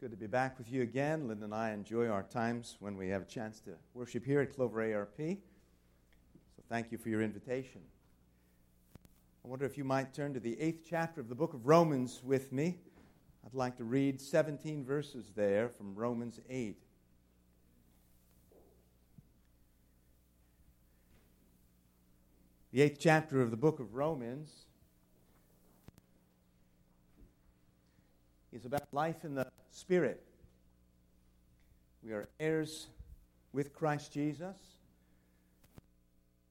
Good to be back with you again. Lynn and I enjoy our times when we have a chance to worship here at Clover ARP. So thank you for your invitation. I wonder if you might turn to the 8th chapter of the book of Romans with me. I'd like to read 17 verses there from Romans 8. The 8th chapter of the book of Romans is about life in the Spirit. We are heirs with Christ Jesus.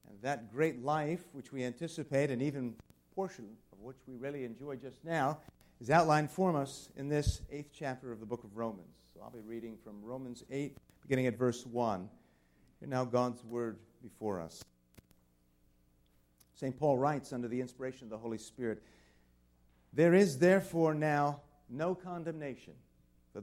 And that great life which we anticipate, and even portion of which we really enjoy just now, is outlined for us in this 8th chapter of the book of Romans. So I'll be reading from Romans 8, beginning at verse 1. Hear now God's word before us. St. Paul writes under the inspiration of the Holy Spirit, "There is therefore now no condemnation for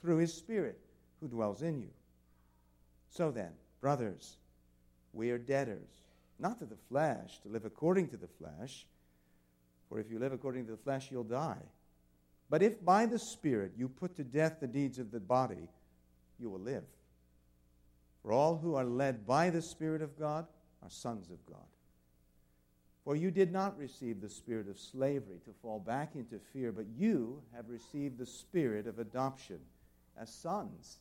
through His Spirit who dwells in you. So then, brothers, we are debtors, not to the flesh, to live according to the flesh. For if you live according to the flesh, you'll die. But if by the Spirit you put to death the deeds of the body, you will live. For all who are led by the Spirit of God are sons of God. For you did not receive the spirit of slavery to fall back into fear, but you have received the Spirit of adoption as sons,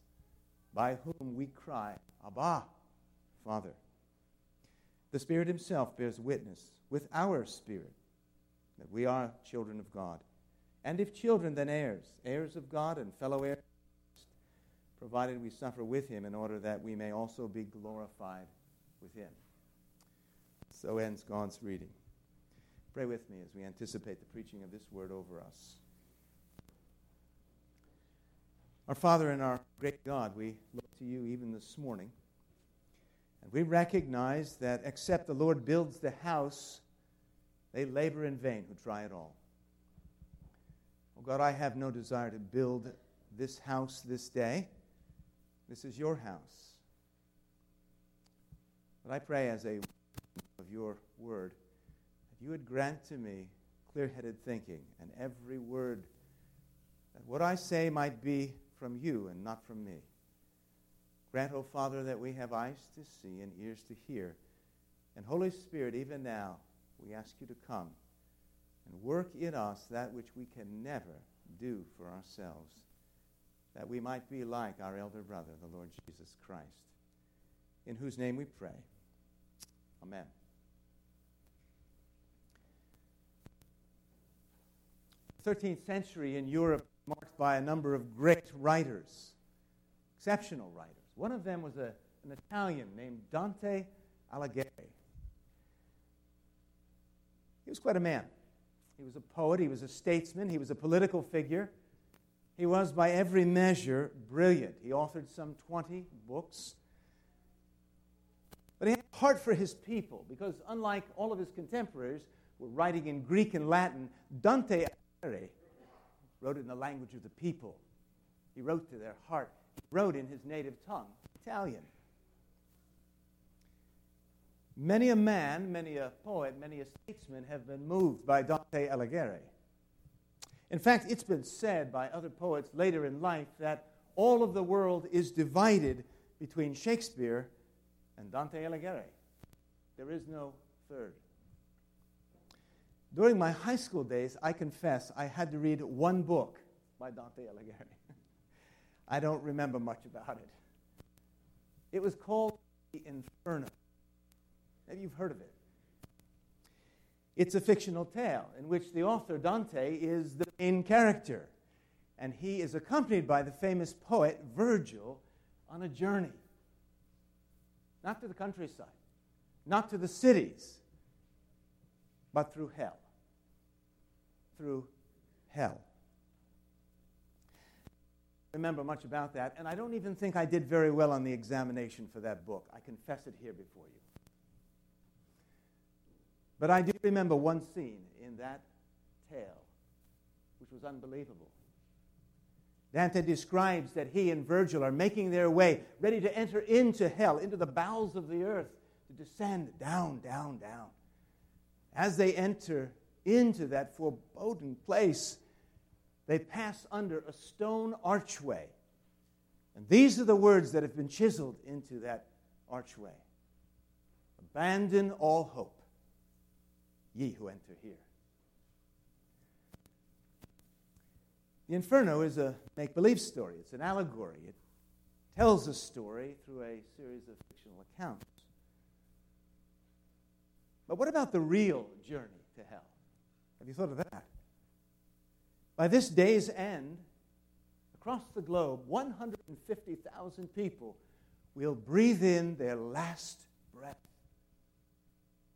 by whom we cry, 'Abba, Father.' The Spirit Himself bears witness with our spirit that we are children of God. And if children, then heirs, heirs of God and fellow heirs, provided we suffer with Him in order that we may also be glorified with Him." So ends God's reading. Pray with me as we anticipate the preaching of this word over us. Our Father and our great God, we look to You even this morning. And we recognize that except the Lord builds the house, they labor in vain who try it all. Oh God, I have no desire to build this house this day. This is Your house. But I pray as a of Your word, that You would grant to me clear-headed thinking, and every word, that what I say might be from You and not from me. Grant, O Father, that we have eyes to see and ears to hear. And Holy Spirit, even now, we ask You to come and work in us that which we can never do for ourselves, that we might be like our elder brother, the Lord Jesus Christ, in whose name we pray. Amen. The 13th century in Europe was marked by a number of great writers, exceptional writers. One of them was an Italian named Dante Alighieri. He was quite a man. He was a poet, he was a statesman, he was a political figure. He was, by every measure, brilliant. He authored some 20 books. But he had a heart for his people, because unlike all of his contemporaries who were writing in Greek and Latin, Dante Alighieri wrote in the language of the people. He wrote to their heart. wrote in his native tongue, Italian. Many a man, many a poet, many a statesman have been moved by Dante Alighieri. In fact, it's been said by other poets later in life that all of the world is divided between Shakespeare and Dante Alighieri. There is no third. During my high school days, I confess, I had to read one book by Dante Alighieri. I don't remember much about it. It was called The Inferno. Maybe you've heard of it. It's a fictional tale in which the author, Dante, is the main character, and he is accompanied by the famous poet Virgil on a journey. Not to the countryside, not to the cities, but through hell. Through hell. I don't remember much about that, and I don't even think I did very well on the examination for that book. I confess it here before you. But I do remember one scene in that tale, which was unbelievable. Dante describes that he and Virgil are making their way, ready to enter into hell, into the bowels of the earth, to descend down, down, down. As they enter into that foreboding place, they pass under a stone archway. And these are the words that have been chiseled into that archway. Abandon all hope, ye who enter here. The Inferno is a make-believe story. It's an allegory. It tells a story through a series of fictional accounts. But what about the real journey to hell? Have you thought of that? By this day's end, across the globe, 150,000 people will breathe in their last breath.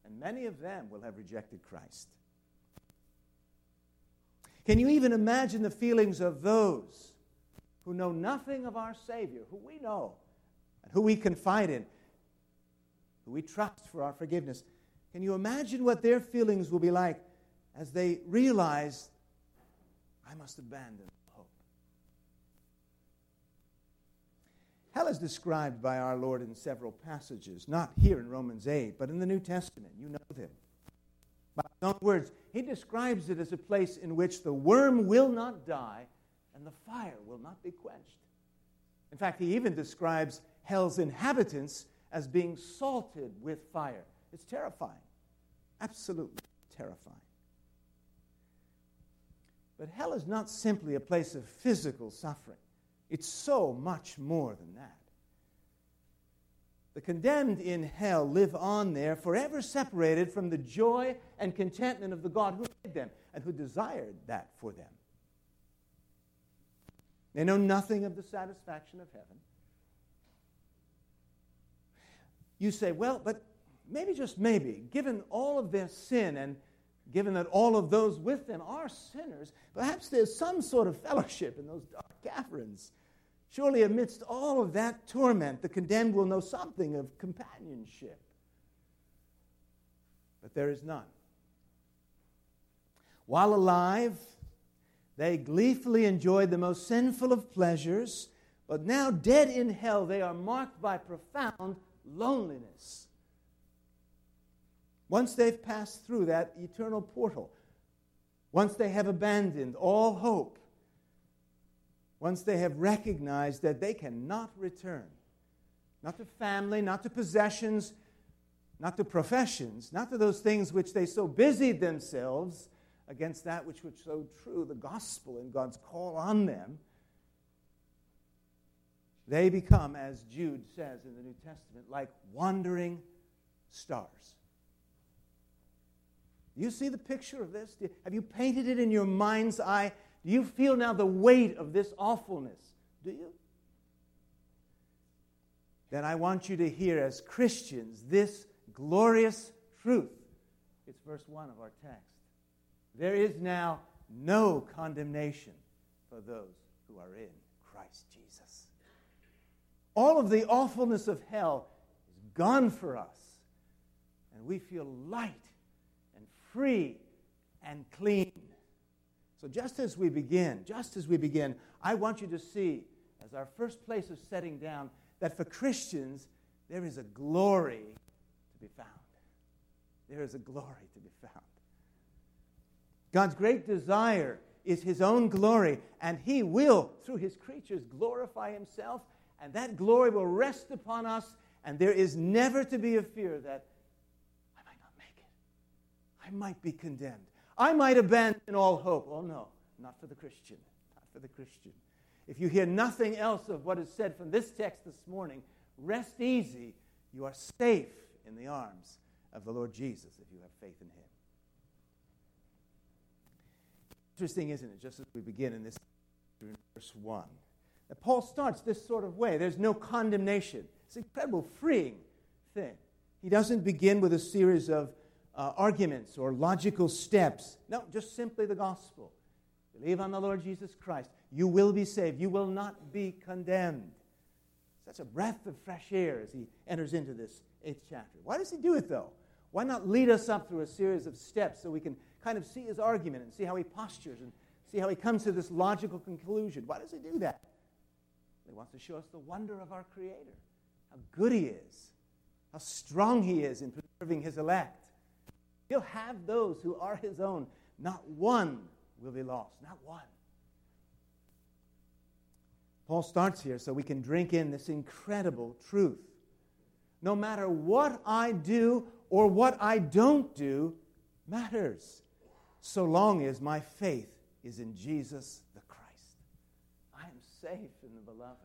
And many of them will have rejected Christ. Can you even imagine the feelings of those who know nothing of our Savior, who we know, and who we confide in, who we trust for our forgiveness? Can you imagine what their feelings will be like as they realize, I must abandon hope? Hell is described by our Lord in several passages, not here in Romans 8, but in the New Testament. You know them. By his own words, he describes it as a place in which the worm will not die and the fire will not be quenched. In fact, he even describes hell's inhabitants as being salted with fire. It's terrifying. Absolutely terrifying. But hell is not simply a place of physical suffering. It's so much more than that. The condemned in hell live on there, forever separated from the joy and contentment of the God who made them and who desired that for them. They know nothing of the satisfaction of heaven. You say, well, but maybe, just maybe, given all of their sin and given that all of those with them are sinners, perhaps there's some sort of fellowship in those dark caverns. Surely amidst all of that torment, the condemned will know something of companionship. But there is none. While alive, they gleefully enjoyed the most sinful of pleasures, but now dead in hell, they are marked by profound loneliness. Once they've passed through that eternal portal, once they have abandoned all hope, once they have recognized that they cannot return, not to family, not to possessions, not to professions, not to those things which they so busied themselves against that which was so true, the gospel and God's call on them, they become, as Jude says in the New Testament, like wandering stars. Do you see the picture of this? Have you painted it in your mind's eye? Do you feel now the weight of this awfulness? Do you? Then I want you to hear, as Christians, this glorious truth. It's verse 1 of our text. There is now no condemnation for those who are in Christ Jesus. All of the awfulness of hell is gone for us, and we feel light, free and clean. So just as we begin, I want you to see, as as our first place of setting down that for Christians, there is a glory to be found. There is a glory to be found. God's great desire is his own glory, and he will, through his creatures, glorify himself, and that glory will rest upon us, and there is never to be a fear that I might not make it. I might be condemned. I might abandon all hope. Oh, no, not for the Christian. Not for the Christian. If you hear nothing else of what is said from this text this morning, rest easy. You are safe in the arms of the Lord Jesus if you have faith in him. Interesting, isn't it, just as we begin in this verse 1. Now, Paul starts this sort of way. There's no condemnation. It's an incredible freeing thing. He doesn't begin with a series of arguments or logical steps. No, just simply the gospel. Believe on the Lord Jesus Christ. You will be saved. You will not be condemned. That's a breath of fresh air as he enters into this 8th chapter. Why does he do it, though? Why not lead us up through a series of steps so we can kind of see his argument and see how he postures and see how he comes to this logical conclusion? Why does he do that? He wants to show us the wonder of our Creator, how good he is, how strong he is in preserving his elect. He'll have those who are his own. Not one will be lost, not one. Paul starts here so we can drink in this incredible truth. No matter what I do or what I don't do matters, so long as my faith is in Jesus the Christ. I am safe in the beloved.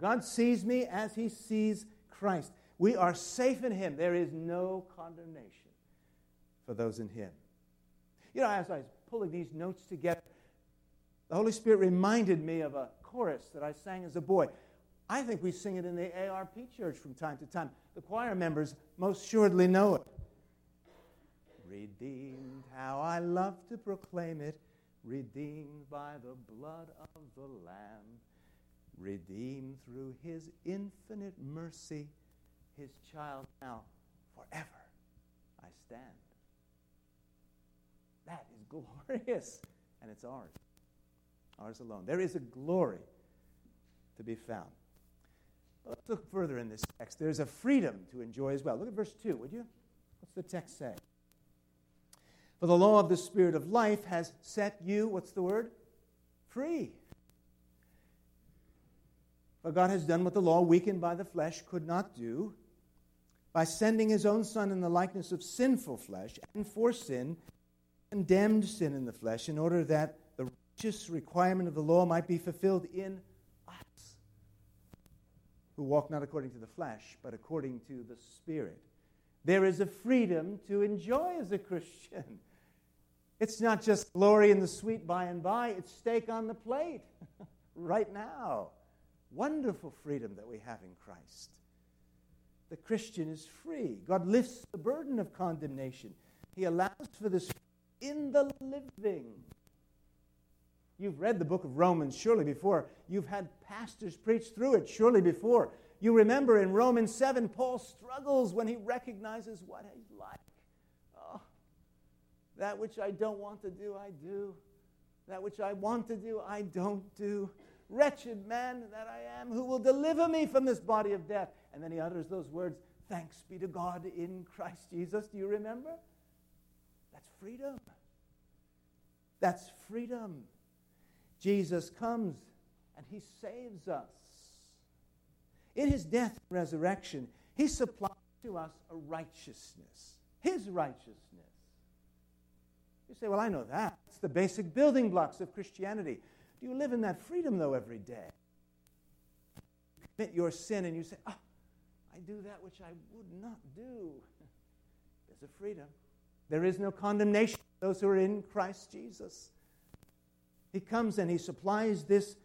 God sees me as he sees Christ. We are safe in him. There is no condemnation for those in him. You know, as I was pulling these notes together, the Holy Spirit reminded me of a chorus that I sang as a boy. I think we sing it in the ARP church from time to time. The choir members most assuredly know it. Redeemed, how I love to proclaim it. Redeemed by the blood of the Lamb. Redeemed through his infinite mercy. His child now, forever I stand. That is glorious, and it's ours. Ours alone. There is a glory to be found. But let's look further in this text. There's a freedom to enjoy as well. Look at verse 2, would you? What's the text say? For the law of the Spirit of life has set you, what's the word? Free. For God has done what the law, weakened by the flesh, could not do. By sending his own Son in the likeness of sinful flesh, and for sin, condemned sin in the flesh, in order that the requirement of the law might be fulfilled in us who walk not according to the flesh, but according to the Spirit. There is a freedom to enjoy as a Christian. It's not just glory in the sweet by and by, it's steak on the plate right now. Wonderful freedom that we have in Christ. The Christian is free. God lifts the burden of condemnation. He allows for this in the living. You've read the book of Romans surely before. You've had pastors preach through it surely before. You remember in Romans 7, Paul struggles when he recognizes what he's like. Oh, that which I don't want to do, I do. That which I want to do, I don't do. Wretched man that I am, who will deliver me from this body of death? And then he utters those words, thanks be to God in Christ Jesus. Do you remember? That's freedom. That's freedom. Jesus comes and he saves us. In his death and resurrection, he supplies to us a righteousness, his righteousness. You say, well, I know that. It's the basic building blocks of Christianity. Do you live in that freedom, though, every day? You commit your sin and you say, oh, I do that which I would not do. There's a freedom. There is no condemnation for those who are in Christ Jesus. He comes and he supplies this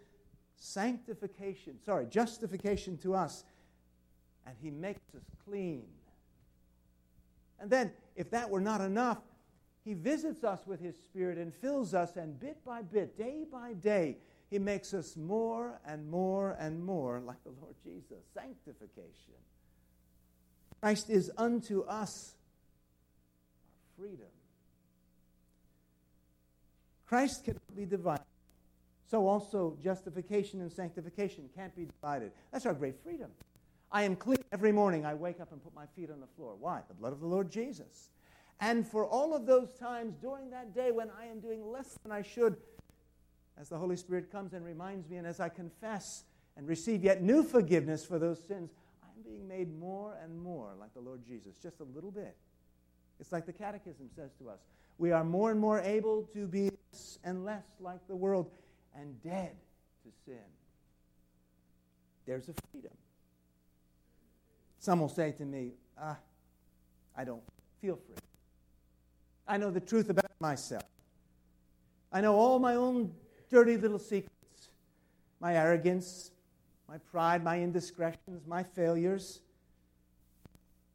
justification to us, and he makes us clean. And then, if that were not enough, he visits us with his Spirit and fills us, and bit by bit, day by day, he makes us more and more and more like the Lord Jesus. Sanctification. Christ is unto us our freedom. Christ cannot be divided. So also justification and sanctification can't be divided. That's our great freedom. I am clean every morning. I wake up and put my feet on the floor. Why? The blood of the Lord Jesus. And for all of those times during that day when I am doing less than I should, as the Holy Spirit comes and reminds me, and as I confess and receive yet new forgiveness for those sins, I'm being made more and more like the Lord Jesus, just a little bit. It's like the Catechism says to us. We are more and more able to be less and less like the world and dead to sin. There's a freedom. Some will say to me, I don't feel free. I know the truth about myself. I know all my own dirty little secrets, my arrogance, my pride, my indiscretions, my failures.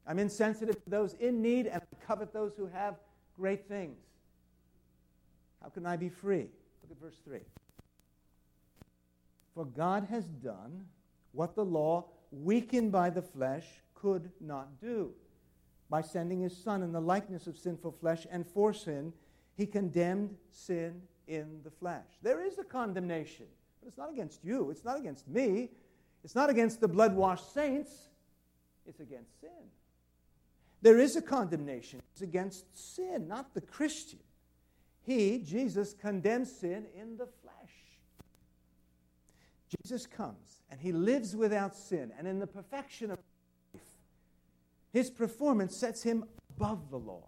I'm insensitive to those in need, and I covet those who have great things. How can I be free? Look at verse 3. For God has done what the law, weakened by the flesh, could not do. By sending his Son in the likeness of sinful flesh and for sin, he condemned sin in the flesh. There is a condemnation, but it's not against you. It's not against me. It's not against the blood-washed saints. It's against sin. There is a condemnation. It's against sin, not the Christian. He, Jesus, condemns sin in the flesh. Jesus comes, and he lives without sin, and in the perfection of life, his performance sets him above the law.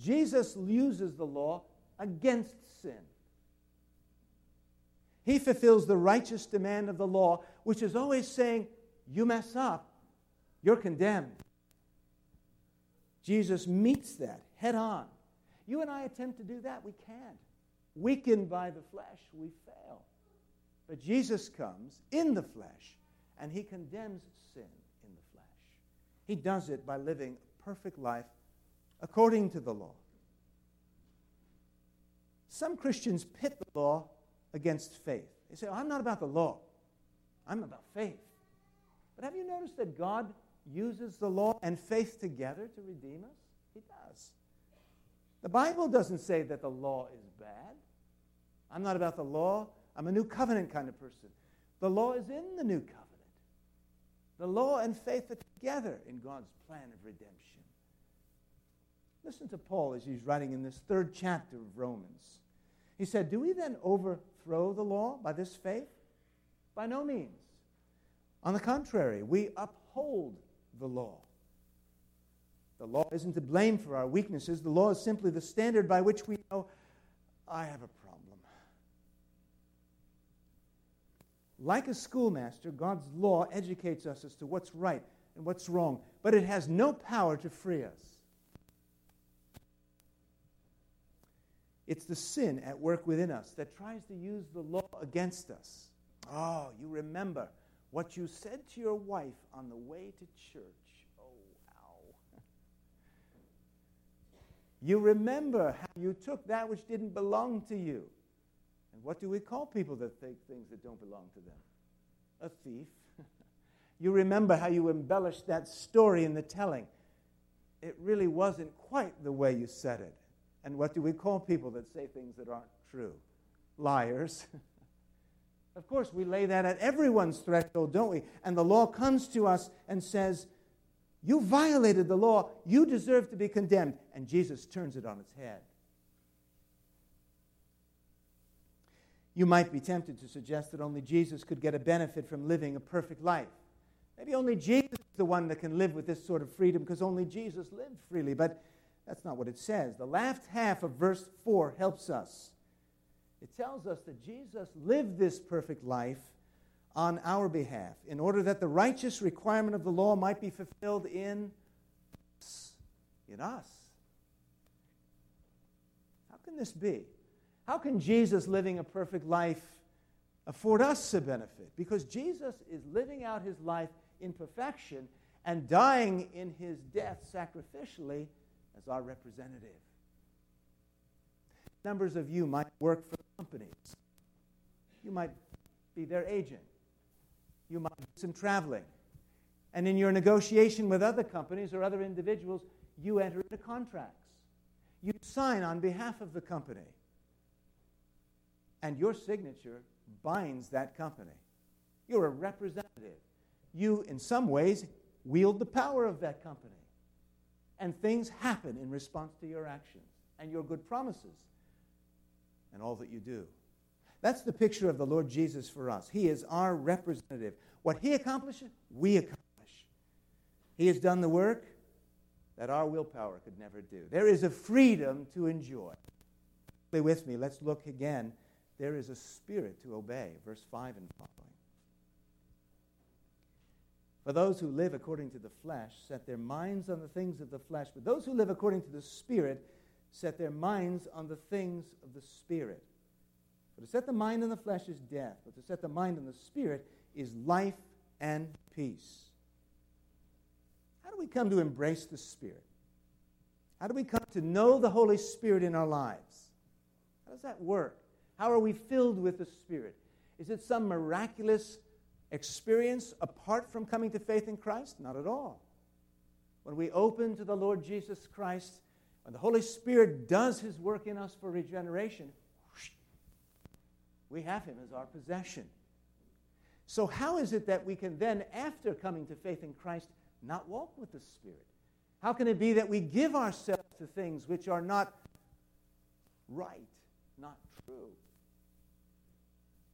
Jesus uses the law against sin. He fulfills the righteous demand of the law, which is always saying, you mess up, you're condemned. Jesus meets that head on. You and I attempt to do that, we can't. Weakened by the flesh, we fail. But Jesus comes in the flesh, and he condemns sin in the flesh. He does it by living a perfect life according to the law. Some Christians pit the law against faith. They say, I'm not about the law. I'm about faith. But have you noticed that God uses the law and faith together to redeem us? He does. The Bible doesn't say that the law is bad. I'm not about the law. I'm a new covenant kind of person. The law is in the new covenant. The law and faith are together in God's plan of redemption. Listen to Paul as he's writing in this third chapter of Romans. He said, do we then overthrow the law by this faith? By no means. On the contrary, we uphold the law. The law isn't to blame for our weaknesses. The law is simply the standard by which we know I have a problem. Like a schoolmaster, God's law educates us as to what's right and what's wrong, but it has no power to free us. It's the sin at work within us that tries to use the law against us. Oh, you remember what you said to your wife on the way to church. Oh, wow. You remember how you took that which didn't belong to you. And what do we call people that take things that don't belong to them? A thief. You remember how you embellished that story in the telling. It really wasn't quite the way you said it. And what do we call people that say things that aren't true? Liars. Of course, we lay that at everyone's threshold, don't we? And the law comes to us and says, you violated the law. You deserve to be condemned. And Jesus turns it on its head. You might be tempted to suggest that only Jesus could get a benefit from living a perfect life. Maybe only Jesus is the one that can live with this sort of freedom because only Jesus lived freely. But that's not what it says. The last half of verse 4 helps us. It tells us that Jesus lived this perfect life on our behalf in order that the righteous requirement of the law might be fulfilled in us. How can this be? How can Jesus living a perfect life afford us a benefit? Because Jesus is living out his life in perfection and dying in his death sacrificially as our representative. Numbers of you might work for companies. You might be their agent. You might do some traveling. And in your negotiation with other companies or other individuals, you enter into contracts. You sign on behalf of the company. and your signature binds that company. You're a representative. You, in some ways, wield the power of that company. And things happen in response to your actions and your good promises and all that you do. That's the picture of the Lord Jesus for us. He is our representative. What he accomplishes, we accomplish. He has done the work that our willpower could never do. There is a freedom to enjoy. Stay with me. Let's look again. There is a spirit to obey. Verse 5 and following. For those who live according to the flesh set their minds on the things of the flesh, but those who live according to the Spirit set their minds on the things of the Spirit. For to set the mind on the flesh is death, but to set the mind on the Spirit is life and peace. How do we come to embrace the Spirit? How do we come to know the Holy Spirit in our lives? How does that work? How are we filled with the Spirit? Is it some miraculous experience apart from coming to faith in Christ? Not at all. When we open to the Lord Jesus Christ, when the Holy Spirit does his work in us for regeneration, we have him as our possession. So how is it that we can then, after coming to faith in Christ, not walk with the Spirit? How can it be that we give ourselves to things which are not right, not true?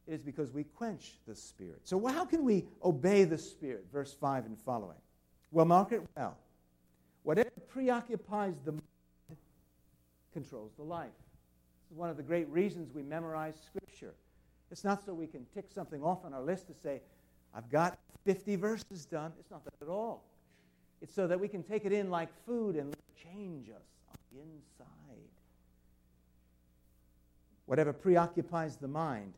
It is because we quench the Spirit. So how can we obey the Spirit? Verse 5 and following. Well, mark it well. Whatever preoccupies the mind controls the life. This is one of the great reasons we memorize Scripture. It's not so we can tick something off on our list to say, I've got 50 verses done. It's not that at all. It's so that we can take it in like food and change us on the inside. Whatever preoccupies the mind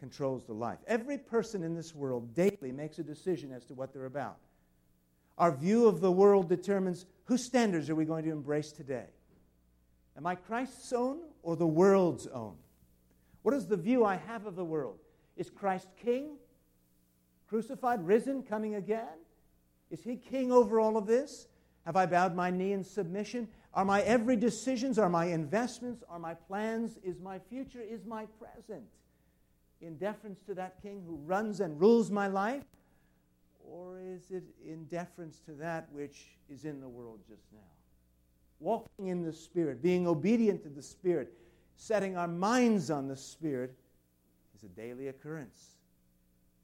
controls the life. Every person in this world daily makes a decision as to what they're about. Our view of the world determines whose standards are we going to embrace today. Am I Christ's own or the world's own? What is the view I have of the world? Is Christ king? Crucified, risen, coming again? Is he king over all of this? Have I bowed my knee in submission? Are my every decisions, are my investments, are my plans, is my future, is my present in deference to that king who runs and rules my life? Or is it in deference to that which is in the world just now? Walking in the Spirit, being obedient to the Spirit, setting our minds on the Spirit is a daily occurrence.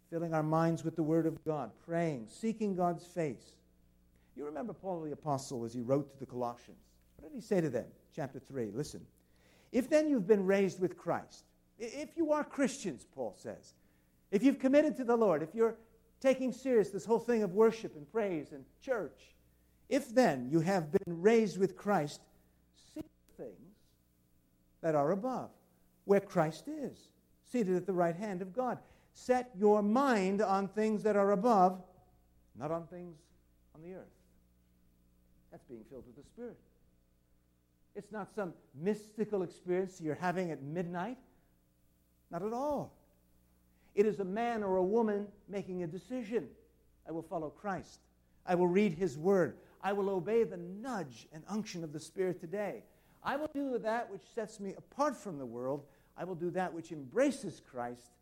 Filling our minds with the Word of God, praying, seeking God's face. You remember Paul the Apostle as he wrote to the Colossians. What did he say to them? Chapter 3, listen. If then you've been raised with Christ, if you are Christians, Paul says, if you've committed to the Lord, if you're taking serious this whole thing of worship and praise and church, if then you have been raised with Christ, seek things that are above, where Christ is, seated at the right hand of God. Set your mind on things that are above, not on things on the earth. That's being filled with the Spirit. It's not some mystical experience you're having at midnight. Not at all. It is a man or a woman making a decision. I will follow Christ. I will read his word. I will obey the nudge and unction of the Spirit today. I will do that which sets me apart from the world. I will do that which embraces Christ.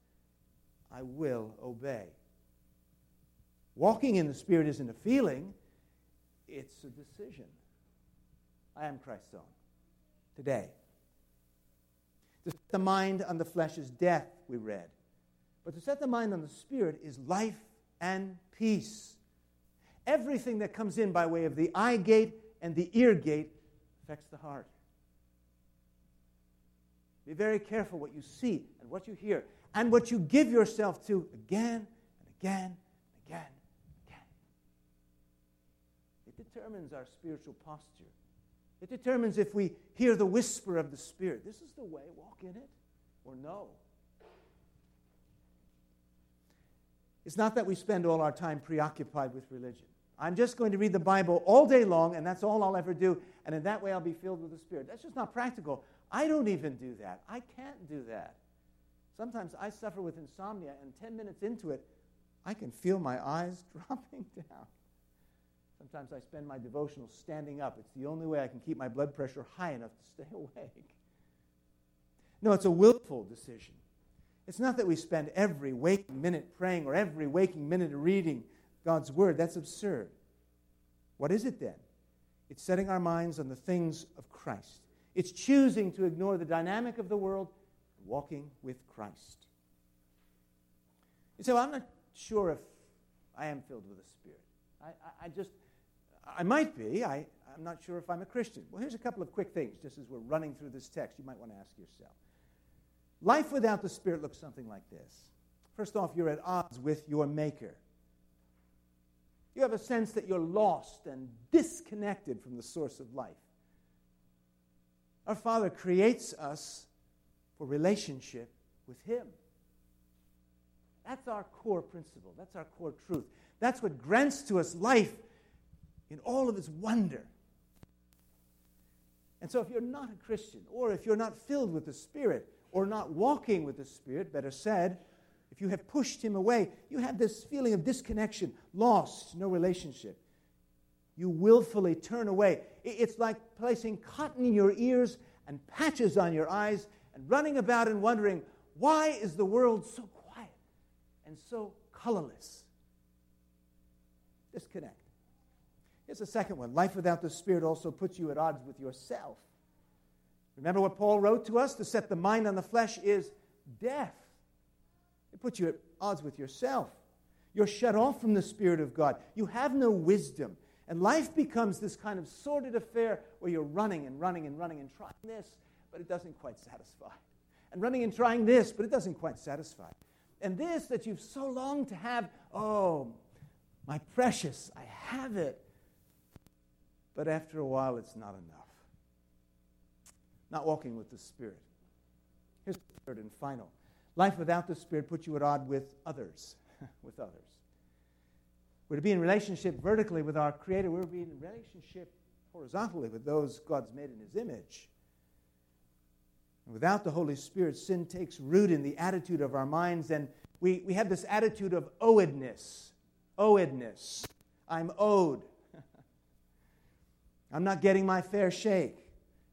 I will obey. Walking in the Spirit isn't a feeling, it's a decision. I am Christ's own today. To set the mind on the flesh is death, we read. But to set the mind on the Spirit is life and peace. Everything that comes in by way of the eye gate and the ear gate affects the heart. Be very careful what you see and what you hear. And what you give yourself to again and again and again and again. It determines our spiritual posture. It determines if we hear the whisper of the Spirit. This is the way, walk in it, or no. It's not that we spend all our time preoccupied with religion. I'm just going to read the Bible all day long, and that's all I'll ever do, and in that way I'll be filled with the Spirit. That's just not practical. I don't even do that. I can't do that. Sometimes I suffer with insomnia, and 10 minutes into it, I can feel my eyes dropping down. Sometimes I spend my devotional standing up. It's the only way I can keep my blood pressure high enough to stay awake. No, it's a willful decision. It's not that we spend every waking minute praying or every waking minute reading God's Word. That's absurd. What is it then? It's setting our minds on the things of Christ. It's choosing to ignore the dynamic of the world and walking with Christ. You say, well, I'm not sure if I am filled with the Spirit. I might be. I'm not sure if I'm a Christian. Well, here's a couple of quick things, just as we're running through this text. You might want to ask yourself. Life without the Spirit looks something like this. First off, you're at odds with your Maker. You have a sense that you're lost and disconnected from the source of life. Our Father creates us for relationship with Him. That's our core principle. That's our core truth. That's what grants to us life in all of its wonder. And so if you're not a Christian, or if you're not filled with the Spirit, or not walking with the Spirit, better said, if you have pushed Him away, you have this feeling of disconnection, lost, no relationship. You willfully turn away. It's like placing cotton in your ears and patches on your eyes and running about and wondering, why is the world so quiet and so colorless? Disconnect. Here's the second one. Life without the Spirit also puts you at odds with yourself. Remember what Paul wrote to us? To set the mind on the flesh is death. It puts you at odds with yourself. You're shut off from the Spirit of God. You have no wisdom. And life becomes this kind of sordid affair where you're running and running and running and trying this, but it doesn't quite satisfy. And running and trying this, but it doesn't quite satisfy. And this that you've so longed to have, oh, my precious, I have it. But after a while, it's not enough. Not walking with the Spirit. Here's the third and final. Life without the Spirit puts you at odds with others. With others. We're to be in relationship vertically with our Creator. We're to be in relationship horizontally with those God's made in His image. And without the Holy Spirit, sin takes root in the attitude of our minds, and we have this attitude of owedness. Owedness. I'm owed. I'm not getting my fair shake.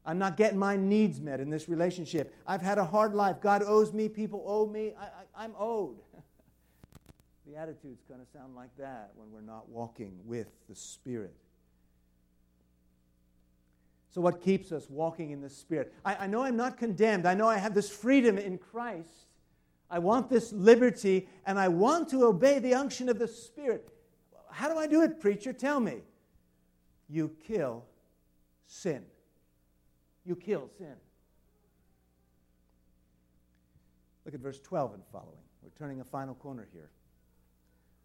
I'm not getting my needs met in this relationship. I've had a hard life. God owes me. People owe me. I'm owed. The attitude's going to sound like that when we're not walking with the Spirit. So what keeps us walking in the Spirit? I know I'm not condemned. I know I have this freedom in Christ. I want this liberty, and I want to obey the unction of the Spirit. How do I do it, preacher? Tell me. You kill sin. You kill sin. Look at verse 12 and following. We're turning a final corner here.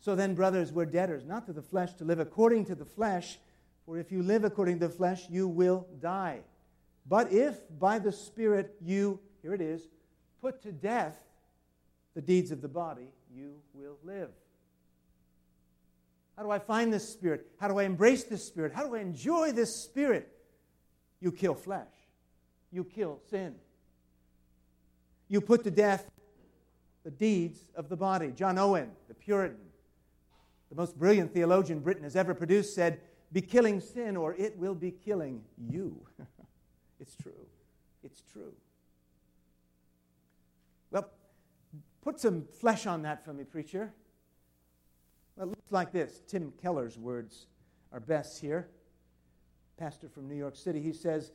So then, brothers, we're debtors, not to the flesh, to live according to the flesh. For if you live according to the flesh, you will die. But if by the Spirit you, here it is, put to death the deeds of the body, you will live. How do I find this Spirit? How do I embrace this Spirit? How do I enjoy this Spirit? You kill flesh. You kill sin. You put to death the deeds of the body. John Owen, the Puritan, the most brilliant theologian Britain has ever produced, said, "Be killing sin or it will be killing you." It's true. It's true. Well, put some flesh on that for me, preacher. Well, it looks like this. Tim Keller's words are best here. Pastor from New York City, he says,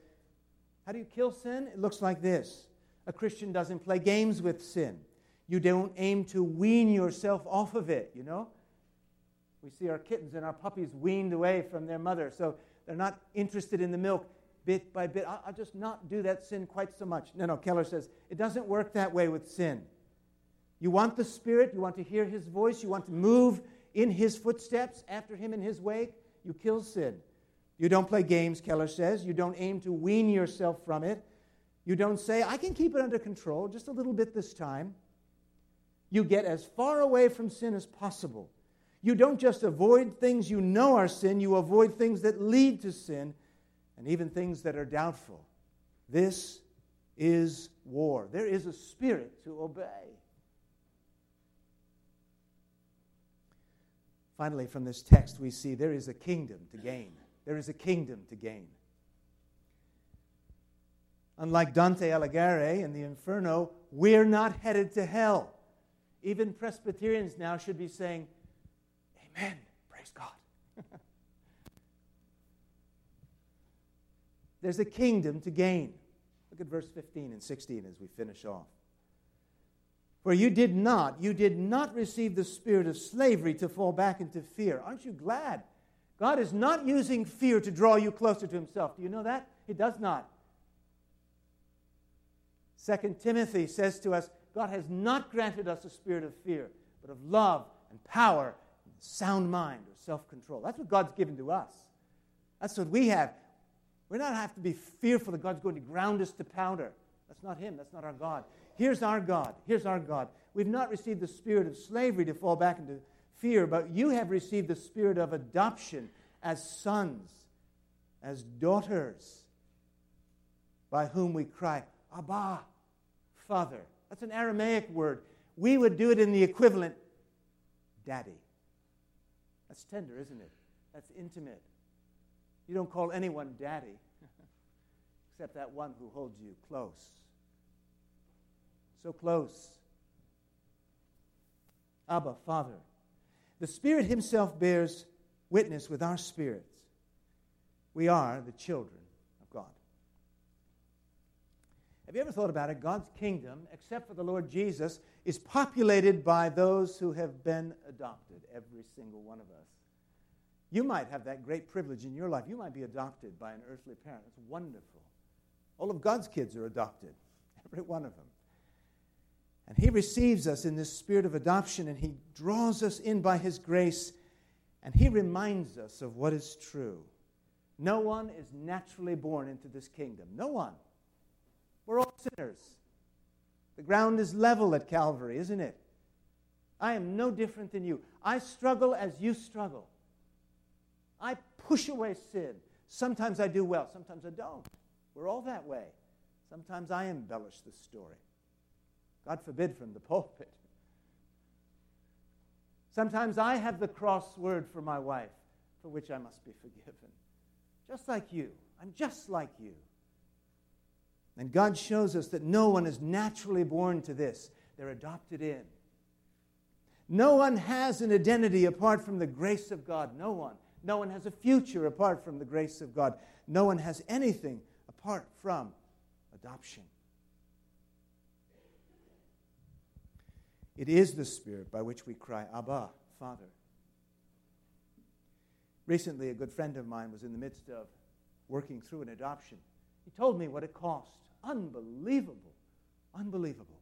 how do you kill sin? It looks like this. A Christian doesn't play games with sin. You don't aim to wean yourself off of it, you know? We see our kittens and our puppies weaned away from their mother, so they're not interested in the milk bit by bit. I'll just not do that sin quite so much. No, Keller says, it doesn't work that way with sin. You want the Spirit, you want to hear His voice, you want to move in His footsteps, after Him in His wake, you kill sin. You don't play games, Keller says. You don't aim to wean yourself from it. You don't say, I can keep it under control, just a little bit this time. You get as far away from sin as possible. You don't just avoid things you know are sin, you avoid things that lead to sin, and even things that are doubtful. This is war. There is a spirit to obey. Finally, from this text, we see there is a kingdom to gain. There is a kingdom to gain. Unlike Dante Alighieri in The Inferno, we're not headed to hell. Even Presbyterians now should be saying, amen, praise God. There's a kingdom to gain. Look at verse 15 and 16 as we finish off. For you did not receive the spirit of slavery to fall back into fear. Aren't you glad? God is not using fear to draw you closer to himself. Do you know that? He does not. 2 Timothy says to us, God has not granted us a spirit of fear, but of love and power and sound mind or self-control. That's what God's given to us. That's what we have. We don't have to be fearful that God's going to ground us to powder. That's not him. That's not our God. Here's our God. Here's our God. We've not received the spirit of slavery to fall back into fear, but you have received the spirit of adoption as sons, as daughters, by whom we cry, Abba, Father. That's an Aramaic word. We would do it in the equivalent, Daddy. That's tender, isn't it? That's intimate. You don't call anyone Daddy, except that one who holds you close. So close. Abba, Father. The Spirit himself bears witness with our spirits. We are the children of God. Have you ever thought about it? God's kingdom, except for the Lord Jesus, is populated by those who have been adopted, every single one of us. You might have that great privilege in your life. You might be adopted by an earthly parent. It's wonderful. All of God's kids are adopted, every one of them. And he receives us in this spirit of adoption, and he draws us in by his grace, and he reminds us of what is true. No one is naturally born into this kingdom. No one. We're all sinners. The ground is level at Calvary, isn't it? I am no different than you. I struggle as you struggle. I push away sin. Sometimes I do well. Sometimes I don't. We're all that way. Sometimes I embellish the story. God forbid, from the pulpit. Sometimes I have the cross word for my wife, for which I must be forgiven. Just like you. I'm just like you. And God shows us that no one is naturally born to this. They're adopted in. No one has an identity apart from the grace of God. No one. No one has a future apart from the grace of God. No one has anything apart from adoption. It is the Spirit by which we cry, Abba, Father. Recently, a good friend of mine was in the midst of working through an adoption. He told me what it cost. Unbelievable. Unbelievable.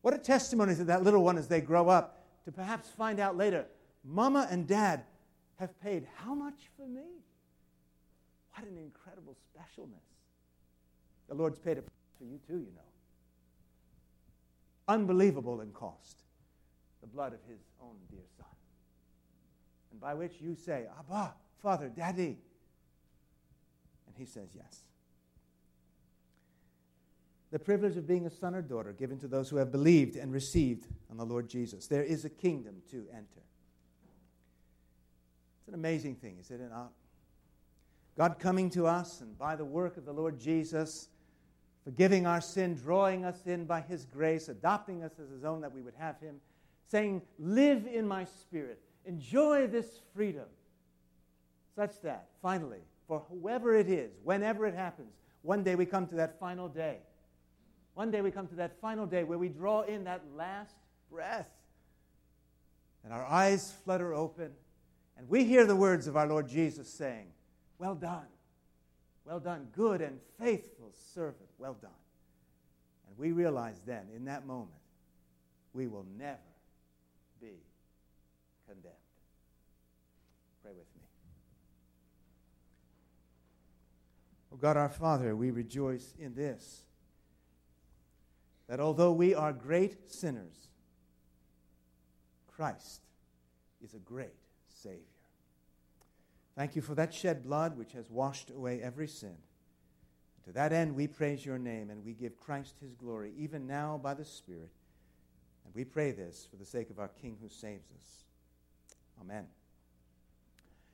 What a testimony to that little one as they grow up, to perhaps find out later, Mama and Dad have paid how much for me? What an incredible specialness. The Lord's paid a price for you too, you know. Unbelievable in cost, the blood of his own dear Son, and by which you say, Abba, Father, Daddy. And he says yes. The privilege of being a son or daughter given to those who have believed and received on the Lord Jesus. There is a kingdom to enter. It's an amazing thing, is it not? God coming to us, and by the work of the Lord Jesus, forgiving our sin, drawing us in by his grace, adopting us as his own that we would have him, saying, live in my spirit, enjoy this freedom, such that, finally, for whoever it is, whenever it happens, one day we come to that final day. One day we come to that final day where we draw in that last breath, and our eyes flutter open, and we hear the words of our Lord Jesus saying, well done. Well done, good and faithful servant, well done. And we realize then, in that moment, we will never be condemned. Pray with me. O God our Father, we rejoice in this, that although we are great sinners, Christ is a great Savior. Thank you for that shed blood which has washed away every sin. And to that end, we praise your name, and we give Christ his glory, even now by the Spirit. And we pray this for the sake of our King who saves us. Amen.